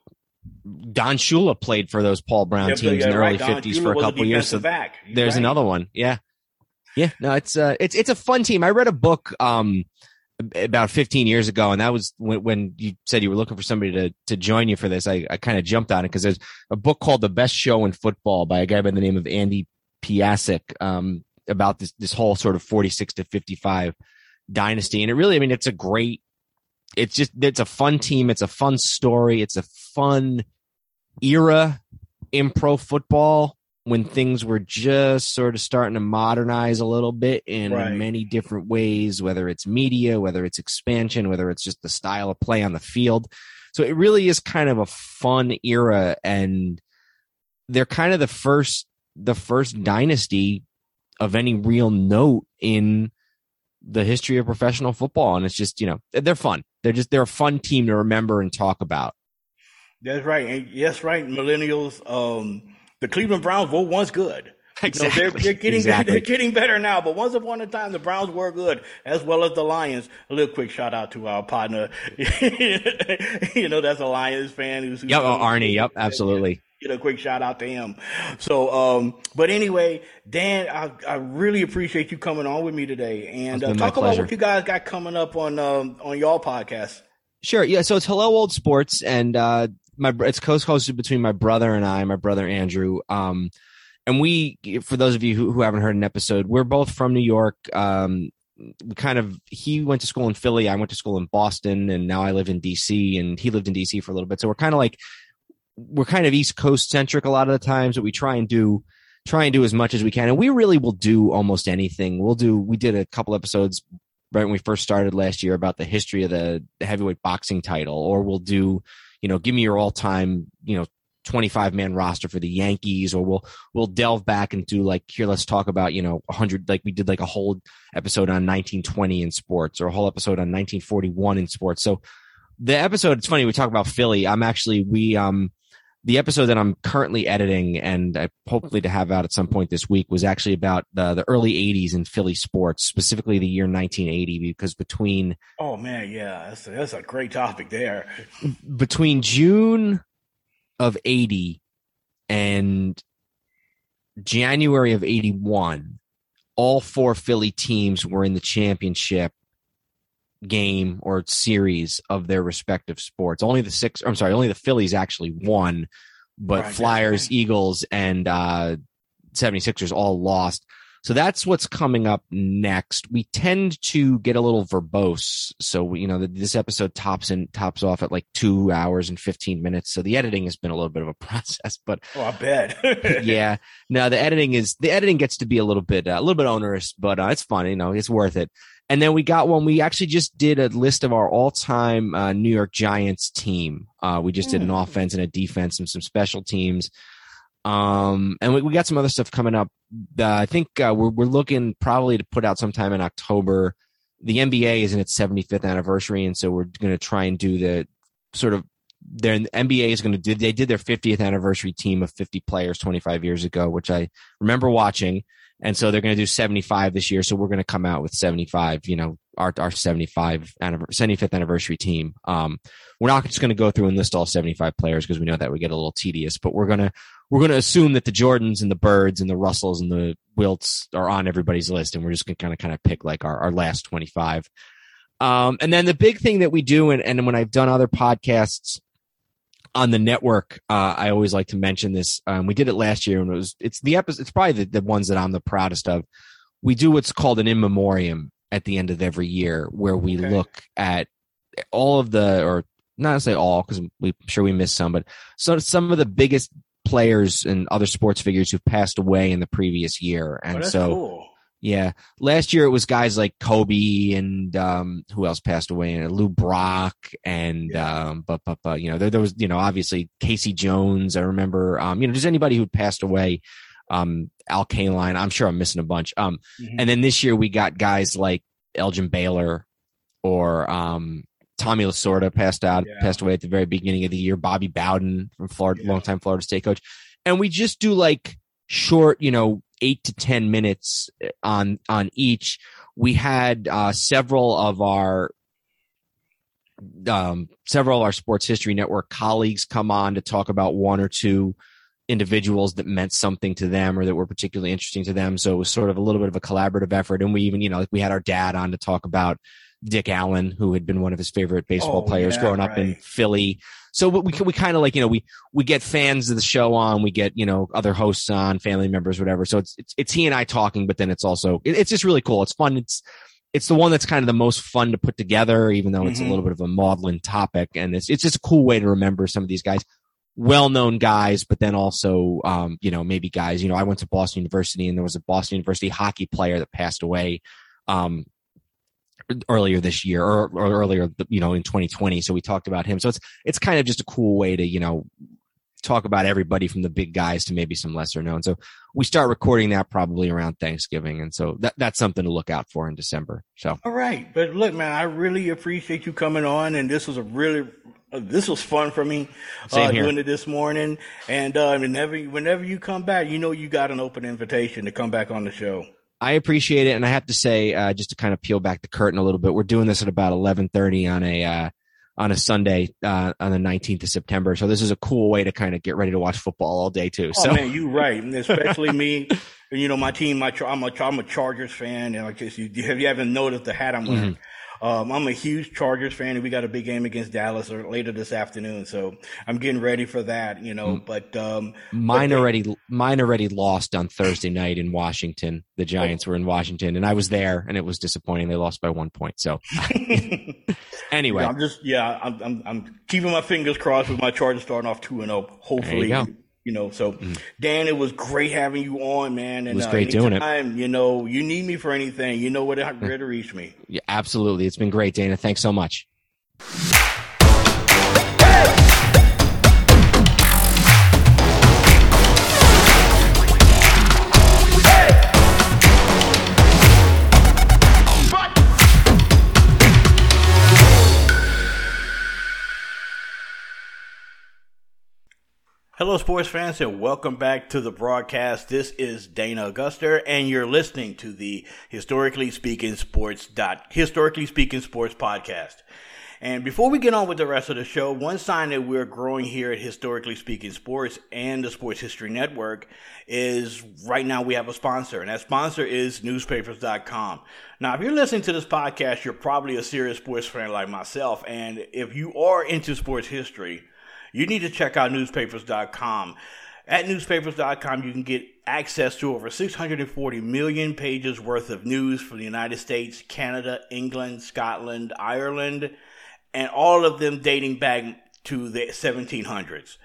Don Shula played for those Paul Brown teams in the early 50s for a couple years. So there's another one. Yeah. No, it's a fun team. I read a book about 15 years ago, and that was when you said you were looking for somebody to join you for this. I kind of jumped on it because there's a book called The Best Show in Football by a guy by the name of Andy Piasek about this whole sort of 46 to 55 dynasty. And it really, I mean, it's a fun team. It's a fun story. It's a fun era in pro football when things were just sort of starting to modernize a little bit in many different ways, whether it's media, whether it's expansion, whether it's just the style of play on the field. So it really is kind of a fun era, and they're kind of the first dynasty of any real note in the history of professional football. And it's just, they're fun. They're a fun team to remember and talk about. That's right. And yes, right. Millennials, the Cleveland Browns were once good. Exactly. They're getting better now. But once upon a time, the Browns were good, as well as the Lions. A little quick shout out to our partner. That's a Lions fan. Arnie. Yep, absolutely. Get a quick shout out to him. So, but anyway, Dan, I really appreciate you coming on with me today, and talk about what you guys got coming up on y'all podcast. Sure, yeah. So it's Hello Old Sports, and it's co-hosted between my brother and I, my brother Andrew, and we. For those of you who haven't heard an episode, we're both from New York. He went to school in Philly, I went to school in Boston, and now I live in DC, and he lived in DC for a little bit. So we're kind of East Coast centric a lot of the times, but we try and do as much as we can. And we really will do almost anything. We did a couple episodes right when we first started last year about the history of the heavyweight boxing title, or we'll do, give me your all time, 25 man roster for the Yankees, or we'll delve back and do let's talk about, 100, like we did like a whole episode on 1920 in sports, or a whole episode on 1941 in sports. So the episode, it's funny, we talk about Philly. The episode that I'm currently editing, and I hopefully to have out at some point this week, was actually about the early 80s in Philly sports, specifically the year 1980, because between... Oh, man, yeah, that's a great topic there. Between June of 80 and January of 81, all four Philly teams were in the championship game or series of their respective sports. Only the Phillies actually won, but right, Flyers, right, Eagles, and 76ers all lost. So that's what's coming up next. We tend to get a little verbose, so this episode tops off at like 2 hours and 15 minutes. So the editing has been a little bit of a process, but I bet. Yeah, no, the editing gets to be a little bit onerous, but it's fun. It's worth it. And then we actually just did a list of our all-time New York Giants team. We just did an offense and a defense and some special teams. And we got some other stuff coming up. I think we're looking probably to put out sometime in October. The NBA is in its 75th anniversary, and so we're going to try and do the sort of their NBA is going to do. They did their 50th anniversary team of 50 players 25 years ago, which I remember watching. And so they're going to do 75 this year. So we're going to come out with 75, our 75th anniversary team. We're not just going to go through and list all 75 players, because we know that would get a little tedious, but we're going to assume that the Jordans and the Birds and the Russells and the Wilts are on everybody's list. And we're just going to kind of pick like our last 25. And then the big thing that we do, and when I've done other podcasts on the network, I always like to mention this. We did it last year, and it's the episode. It's probably the ones that I'm the proudest of. We do what's called an in memoriam at the end of every year, where we look at all of or not to say all, because I'm sure we missed some, but so some of the biggest players and other sports figures who passed away in the previous year. And cool. Yeah, last year it was guys like Kobe and who else passed away, and Lou Brock, and there was obviously Casey Jones. I remember just anybody who passed away, Al Kaline. I'm sure I'm missing a bunch. And then this year we got guys like Elgin Baylor or Tommy Lasorda passed away at the very beginning of the year. Bobby Bowden from Florida, longtime Florida State coach. And we just do like short, 8 to 10 minutes on each. We had several of our Sports History Network colleagues come on to talk about one or two individuals that meant something to them or that were particularly interesting to them. So it was sort of a little bit of a collaborative effort. And we even, we had our dad on to talk about Dick Allen, who had been one of his favorite baseball players growing up in Philly. So we kind of like, we get fans of the show on, we get, other hosts on, family members, whatever. So it's he and I talking, but then it's also, it's just really cool. It's fun. It's the one that's kind of the most fun to put together, even though it's a little bit of a maudlin topic. And it's just a cool way to remember some of these guys, well-known guys, but then also, maybe guys, I went to Boston University and there was a Boston University hockey player that passed away earlier this year or earlier, in 2020. So we talked about him. So it's kind of just a cool way to, talk about everybody from the big guys to maybe some lesser known. So we start recording that probably around Thanksgiving. And so that's something to look out for in December. So. All right. But look, man, I really appreciate you coming on. And this was this was fun for me doing it this morning. And whenever you come back, you got an open invitation to come back on the show. I appreciate it. And I have to say, just to kind of peel back the curtain a little bit, we're doing this at about 11:30 on a Sunday, on the 19th of September. So this is a cool way to kind of get ready to watch football all day too. Oh, man, you're right. And especially me, my team, I'm a Chargers fan. And if you haven't noticed the hat I'm wearing, I'm a huge Chargers fan, and we got a big game against Dallas later this afternoon. So I'm getting ready for that, but, mine already lost on Thursday night in Washington. The Giants were in Washington and I was there, and it was disappointing. They lost by 1 point. So anyway, I'm keeping my fingers crossed with my Chargers starting off 2-0. Hopefully, Dan, it was great having you on, man. And, it was great doing it. You need me for anything. You know where to reach me. Yeah, absolutely. It's been great, Dana. Thanks so much. Hello, sports fans, and welcome back to the broadcast. This is Dana Auguster, and you're listening to the Historically Speaking Sports podcast. And before we get on with the rest of the show, one sign that we're growing here at Historically Speaking Sports and the Sports History Network is right now we have a sponsor, and that sponsor is newspapers.com. Now, if you're listening to this podcast, you're probably a serious sports fan like myself, and if you are into sports history, you need to check out newspapers.com. At newspapers.com, you can get access to over 640 million pages worth of news from the United States, Canada, England, Scotland, Ireland, and all of them dating back to the 1700s.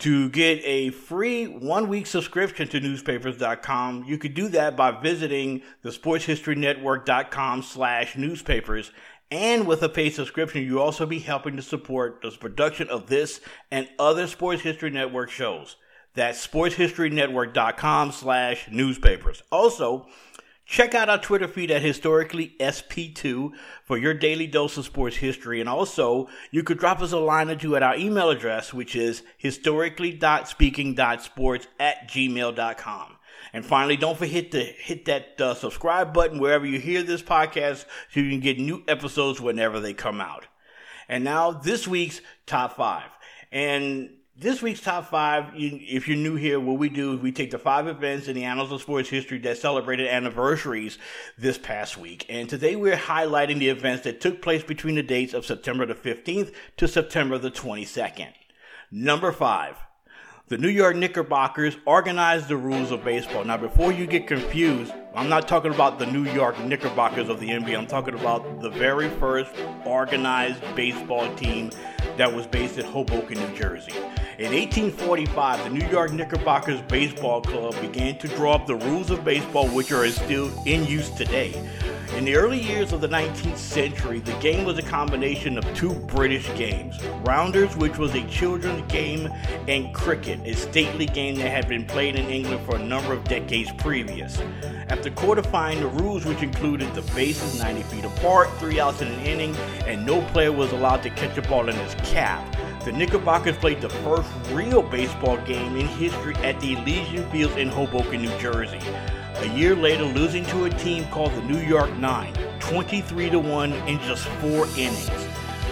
To get a free 1-week subscription to newspapers.com, you could do that by visiting the sportshistorynetwork.com/newspapers. And with a paid subscription, you'll also be helping to support the production of this and other Sports History Network shows. That's sportshistorynetwork.com/newspapers. Also, check out our Twitter feed at historicallysp2 for your daily dose of sports history. And also, you could drop us a line or two at our email address, which is historically.speaking.sports@gmail.com. And finally, don't forget to hit that subscribe button wherever you hear this podcast so you can get new episodes whenever they come out. And now, this week's Top 5. And this week's Top 5, if you're new here, what we do is we take the 5 events in the annals of sports history that celebrated anniversaries this past week. And today we're highlighting the events that took place between the dates of September the 15th to September the 22nd. Number 5. The New York Knickerbockers organized the rules of baseball. Now, before you get confused, I'm not talking about the New York Knickerbockers of the NBA. I'm talking about the very first organized baseball team that was based in Hoboken, New Jersey. In 1845, the New York Knickerbockers Baseball Club began to draw up the rules of baseball, which are still in use today. In the early years of the 19th century, the game was a combination of two British games, rounders, which was a children's game, and cricket, a stately game that had been played in England for a number of decades previous. After codifying the rules, which included the bases 90 feet apart, 3 outs in an inning, and no player was allowed to catch a ball in his cap, the Knickerbockers played the first real baseball game in history at the Elysian Fields in Hoboken, New Jersey. A year later, losing to a team called the New York Nine, 23-1 in just 4 innings.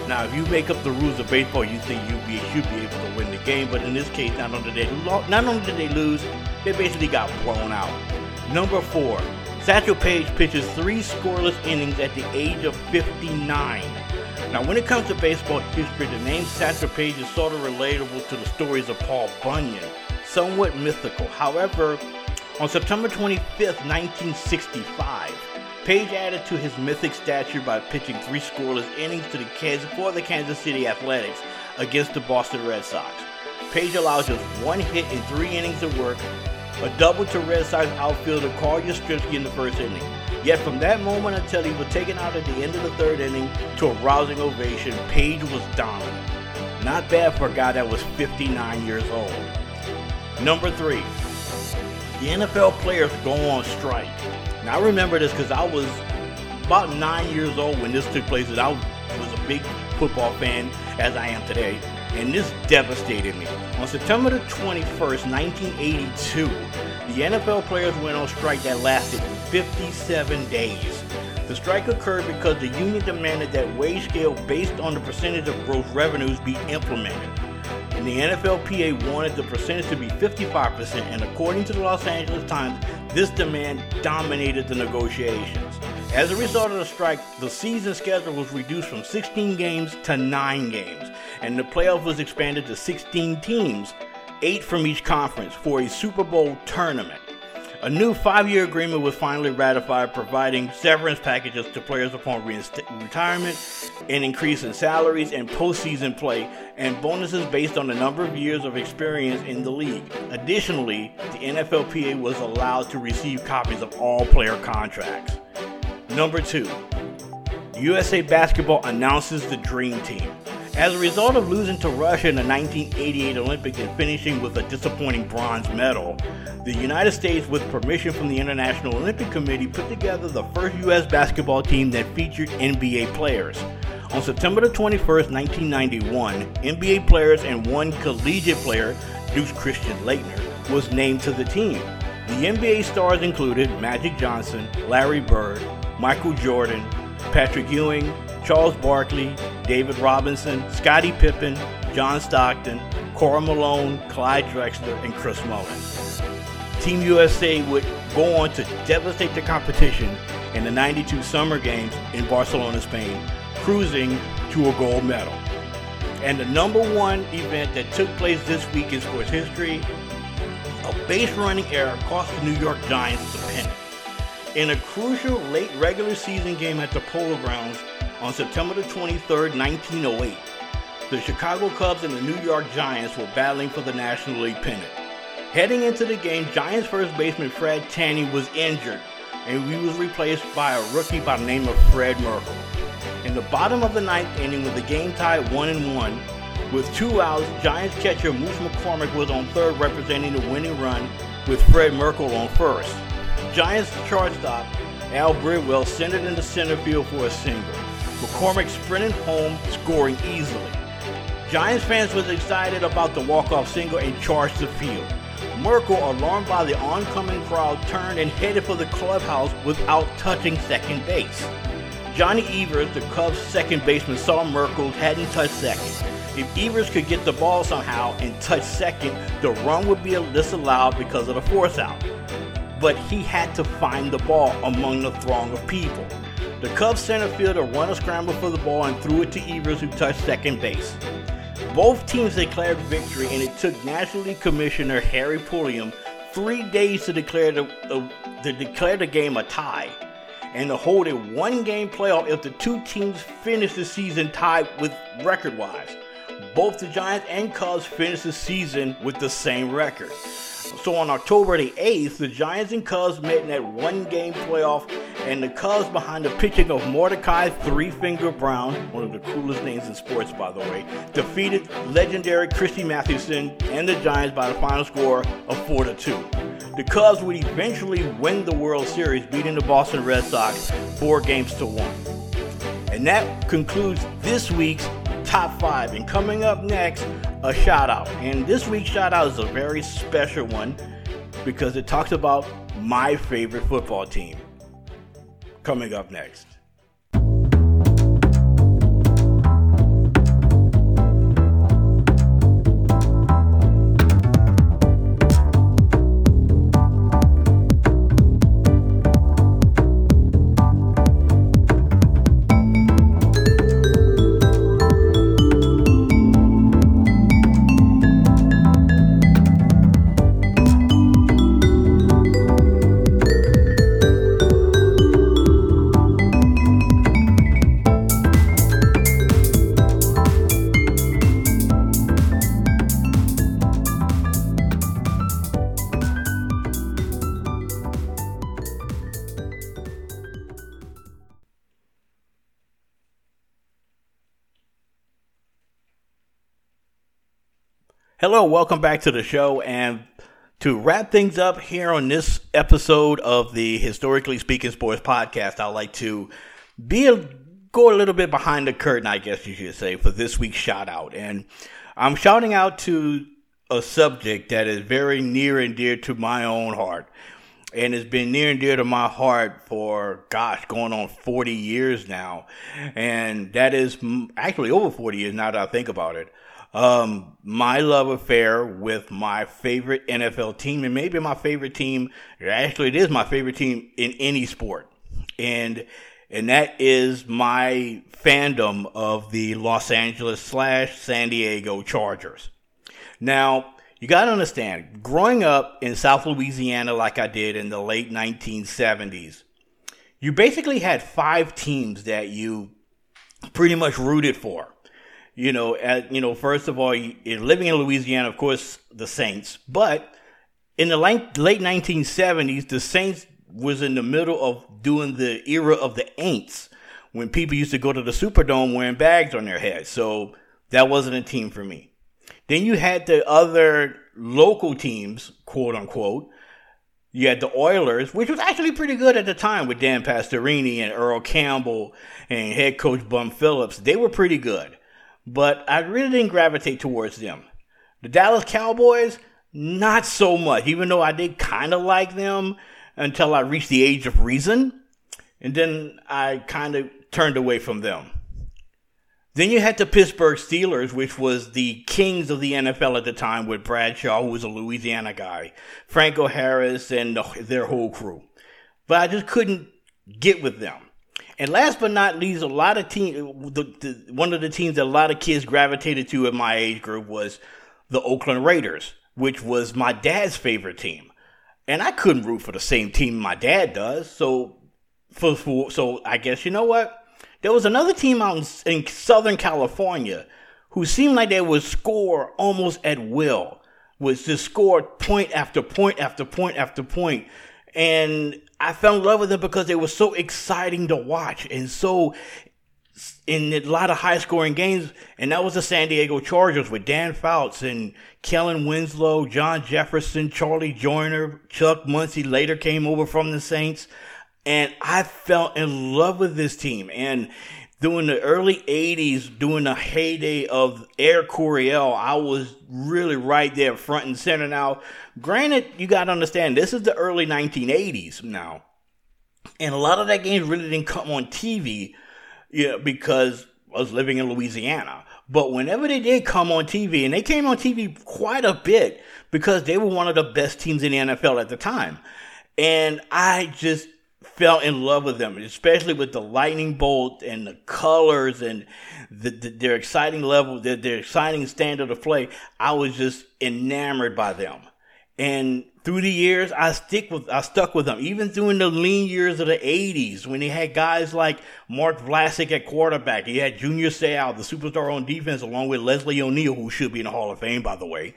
Now, if you make up the rules of baseball, you think you should be able to win the game, but in this case, not only did they lose, they basically got blown out. Number 4, Satchel Paige pitches 3 scoreless innings at the age of 59. Now, when it comes to baseball history, the name Satchel Paige is sort of relatable to the stories of Paul Bunyan, somewhat mythical. However, on September 25th, 1965, Paige added to his mythic stature by pitching 3 scoreless innings for the Kansas City Athletics against the Boston Red Sox. Paige allows just 1 hit in 3 innings of work, a double to Red Sox outfielder Carl Yastrzemski in the first inning. Yet from that moment until he was taken out at the end of the 3rd inning to a rousing ovation, Paige was dominant. Not bad for a guy that was 59 years old. Number 3. The NFL players go on strike. Now I remember this because I was about 9 years old when this took place, and I was a big football fan as I am today, and this devastated me. On September the 21st, 1982, the NFL players went on strike that lasted 57 days. The strike occurred because the union demanded that wage scale based on the percentage of gross revenues be implemented. And the NFLPA wanted the percentage to be 55%, and according to the Los Angeles Times, this demand dominated the negotiations. As a result of the strike, the season schedule was reduced from 16 games to 9 games, and the playoff was expanded to 16 teams, 8 from each conference, for a Super Bowl tournament. A new 5-year agreement was finally ratified, providing severance packages to players upon retirement, an increase in salaries and postseason play, and bonuses based on the number of years of experience in the league. Additionally, the NFLPA was allowed to receive copies of all player contracts. Number 2, USA Basketball announces the Dream Team. As a result of losing to Russia in the 1988 Olympics and finishing with a disappointing bronze medal, the United States, with permission from the International Olympic Committee, put together the first U.S. basketball team that featured NBA players. On September the 21st, 1991, NBA players and one collegiate player, Deuce Christian Laettner, was named to the team. The NBA stars included Magic Johnson, Larry Bird, Michael Jordan, Patrick Ewing, Charles Barkley, David Robinson, Scottie Pippen, John Stockton, Karl Malone, Clyde Drexler, and Chris Mullin. Team USA would go on to devastate the competition in the 92 Summer Games in Barcelona, Spain, cruising to a gold medal. And the number one event that took place this week in sports history, a base running error cost the New York Giants the pennant. In a crucial late regular season game at the Polo Grounds, on September the 23rd, 1908, the Chicago Cubs and the New York Giants were battling for the National League pennant. Heading into the game, Giants first baseman Fred Tanev was injured, and he was replaced by a rookie by the name of Fred Merkle. In the bottom of the 9th inning, with the game tied 1-1, with 2 outs, Giants catcher Moose McCormick was on third, representing the winning run, with Fred Merkle on first. Giants shortstop Al Bridwell centered into center field for a single. McCormick sprinted home, scoring easily. Giants fans was excited about the walk-off single and charged the field. Merkle, alarmed by the oncoming crowd, turned and headed for the clubhouse without touching second base. Johnny Evers, the Cubs' second baseman, saw Merkle hadn't touched second. If Evers could get the ball somehow and touch second, the run would be disallowed because of the force out. But he had to find the ball among the throng of people. The Cubs center fielder runner scrambled for the ball and threw it to Evers, who touched second base. Both teams declared victory, and it took National League Commissioner Harry Pulliam 3 days to declare the game a tie, and to hold a 1-game playoff if the two teams finished the season tied with record-wise. Both the Giants and Cubs finished the season with the same record. So on October the 8th, the Giants and Cubs met in that 1-game playoff and the Cubs behind the pitching of Mordecai Three-Finger Brown, one of the coolest names in sports, by the way, defeated legendary Christy Mathewson and the Giants by the final score of 4-2. The Cubs would eventually win the World Series, beating the Boston Red Sox 4-1. And that concludes this week's Top 5. And coming up next, a shout-out. And this week's shout-out is a very special one because it talks about my favorite football team. Coming up next. Hello, welcome back to the show, and to wrap things up here on this episode of the Historically Speaking Sports Podcast, I'd like to go a little bit behind the curtain, I guess you should say, for this week's shout-out. And I'm shouting out to a subject that is very near and dear to my own heart, and it's been near and dear to my heart for, going on 40 years now, and that is actually over 40 years now that I think about it. My love affair with my favorite NFL team, and maybe my favorite team, actually it is my favorite team in any sport, and that is my fandom of the Los Angeles / San Diego Chargers. Now, you got to understand, growing up in South Louisiana like I did in the late 1970s, you basically had 5 teams that you pretty much rooted for. First of all, living in Louisiana, of course, the Saints. But in the late 1970s, the Saints was in the middle of doing the era of the Aints, when people used to go to the Superdome wearing bags on their heads. So that wasn't a team for me. Then you had the other local teams, quote unquote. You had the Oilers, which was actually pretty good at the time with Dan Pastorini and Earl Campbell and head coach Bum Phillips. They were pretty good. But I really didn't gravitate towards them. The Dallas Cowboys, not so much, even though I did kind of like them until I reached the age of reason. And then I kind of turned away from them. Then you had the Pittsburgh Steelers, which was the kings of the NFL at the time with Bradshaw, who was a Louisiana guy, Franco Harris, and their whole crew. But I just couldn't get with them. And last but not least, a lot of one of the teams that a lot of kids gravitated to in my age group was the Oakland Raiders, which was my dad's favorite team. And I couldn't root for the same team my dad does. So I guess, you know what? There was another team out in Southern California who seemed like they would score almost at will, was just score point after point after point after point. And I fell in love with them because they were so exciting to watch and so in a lot of high-scoring games. And that was the San Diego Chargers with Dan Fouts and Kellen Winslow, John Jefferson, Charlie Joyner, Chuck Muncy later came over from the Saints. And I fell in love with this team. And during the early 80s, during the heyday of Air Coryell, I was really right there front and center. Now, granted, you got to understand, this is the early 1980s now. And a lot of that game really didn't come on TV because I was living in Louisiana. But whenever they did come on TV, and they came on TV quite a bit because they were one of the best teams in the NFL at the time. And I just fell in love with them, especially with the lightning bolt and the colors and their exciting level, their exciting standard of play. I was just enamored by them. And through the years, I stuck with them. Even during the lean years of the 80s, when they had guys like Mark Vlasic at quarterback, he had Junior Seau, the superstar on defense, along with Leslie O'Neal, who should be in the Hall of Fame, by the way.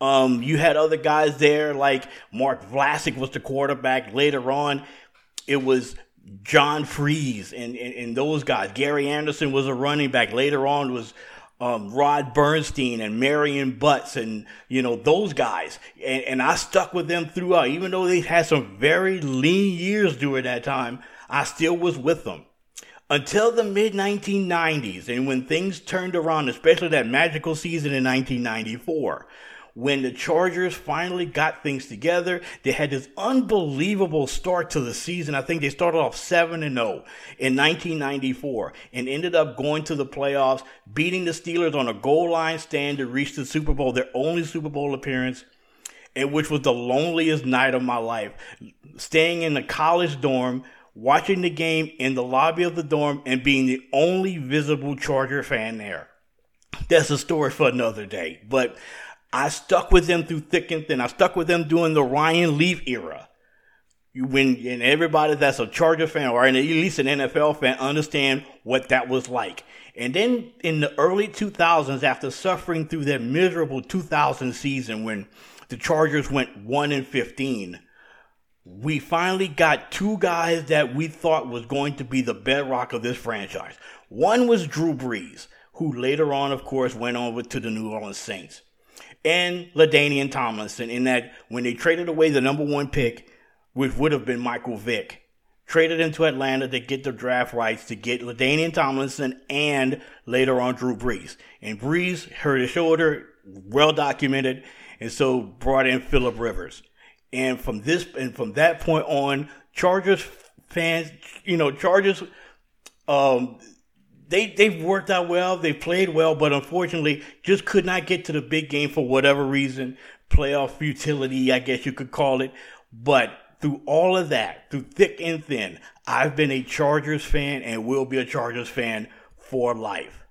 You had other guys there like Mark Vlasic was the quarterback later on. It was John Freese and those guys. Gary Anderson was a running back. Later on was Rod Bernstein and Marion Butts and, you know, those guys. And I stuck with them throughout. Even though they had some very lean years during that time, I still was with them. Until the mid-1990s, and when things turned around, especially that magical season in 1994, when the Chargers finally got things together, they had this unbelievable start to the season. I think they started off 7-0 in 1994 and ended up going to the playoffs, beating the Steelers on a goal line stand to reach the Super Bowl, their only Super Bowl appearance, and which was the loneliest night of my life. Staying in the college dorm, watching the game in the lobby of the dorm, and being the only visible Charger fan there. That's a story for another day, but I stuck with them through thick and thin. I stuck with them during the Ryan Leaf era. And everybody that's a Charger fan or at least an NFL fan understand what that was like. And then in the early 2000s, after suffering through that miserable 2000 season when the Chargers went 1-15, we finally got two guys that we thought was going to be the bedrock of this franchise. One was Drew Brees, who later on, of course, went over to the New Orleans Saints. And LaDainian Tomlinson, in that when they traded away the number one pick, which would have been Michael Vick, traded into Atlanta to get the draft rights to get LaDainian Tomlinson and later on Drew Brees. And Brees hurt his shoulder, well documented, and so brought in Phillip Rivers. And from that point on, Chargers fans, you know, Chargers, they've worked out well, they played well, but unfortunately just could not get to the big game for whatever reason. Playoff futility, I guess you could call it. But through all of that, through thick and thin, I've been a Chargers fan and will be a Chargers fan for life.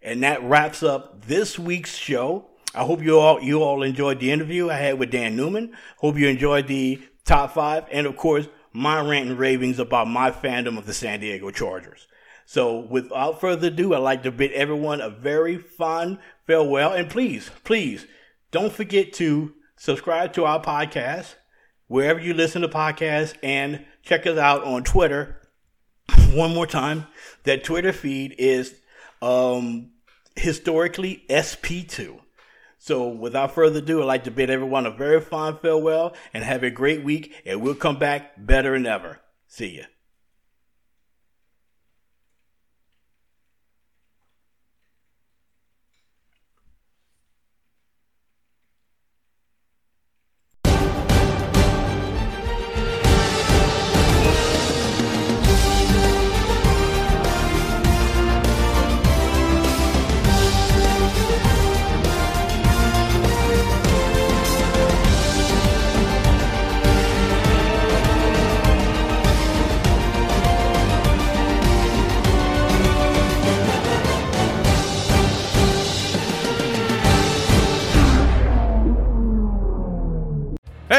And that wraps up this week's show. I hope you all enjoyed the interview I had with Dan Newman. Hope you enjoyed the top five and, of course, my rant and ravings about my fandom of the San Diego Chargers. So without further ado, I'd like to bid everyone a very fond farewell. And please don't forget to subscribe to our podcast wherever you listen to podcasts, and check us out on Twitter. One more time, that Twitter feed is historically SP2. So without further ado, I'd like to bid everyone a very fond farewell and have a great week, and we'll come back better than ever. See ya.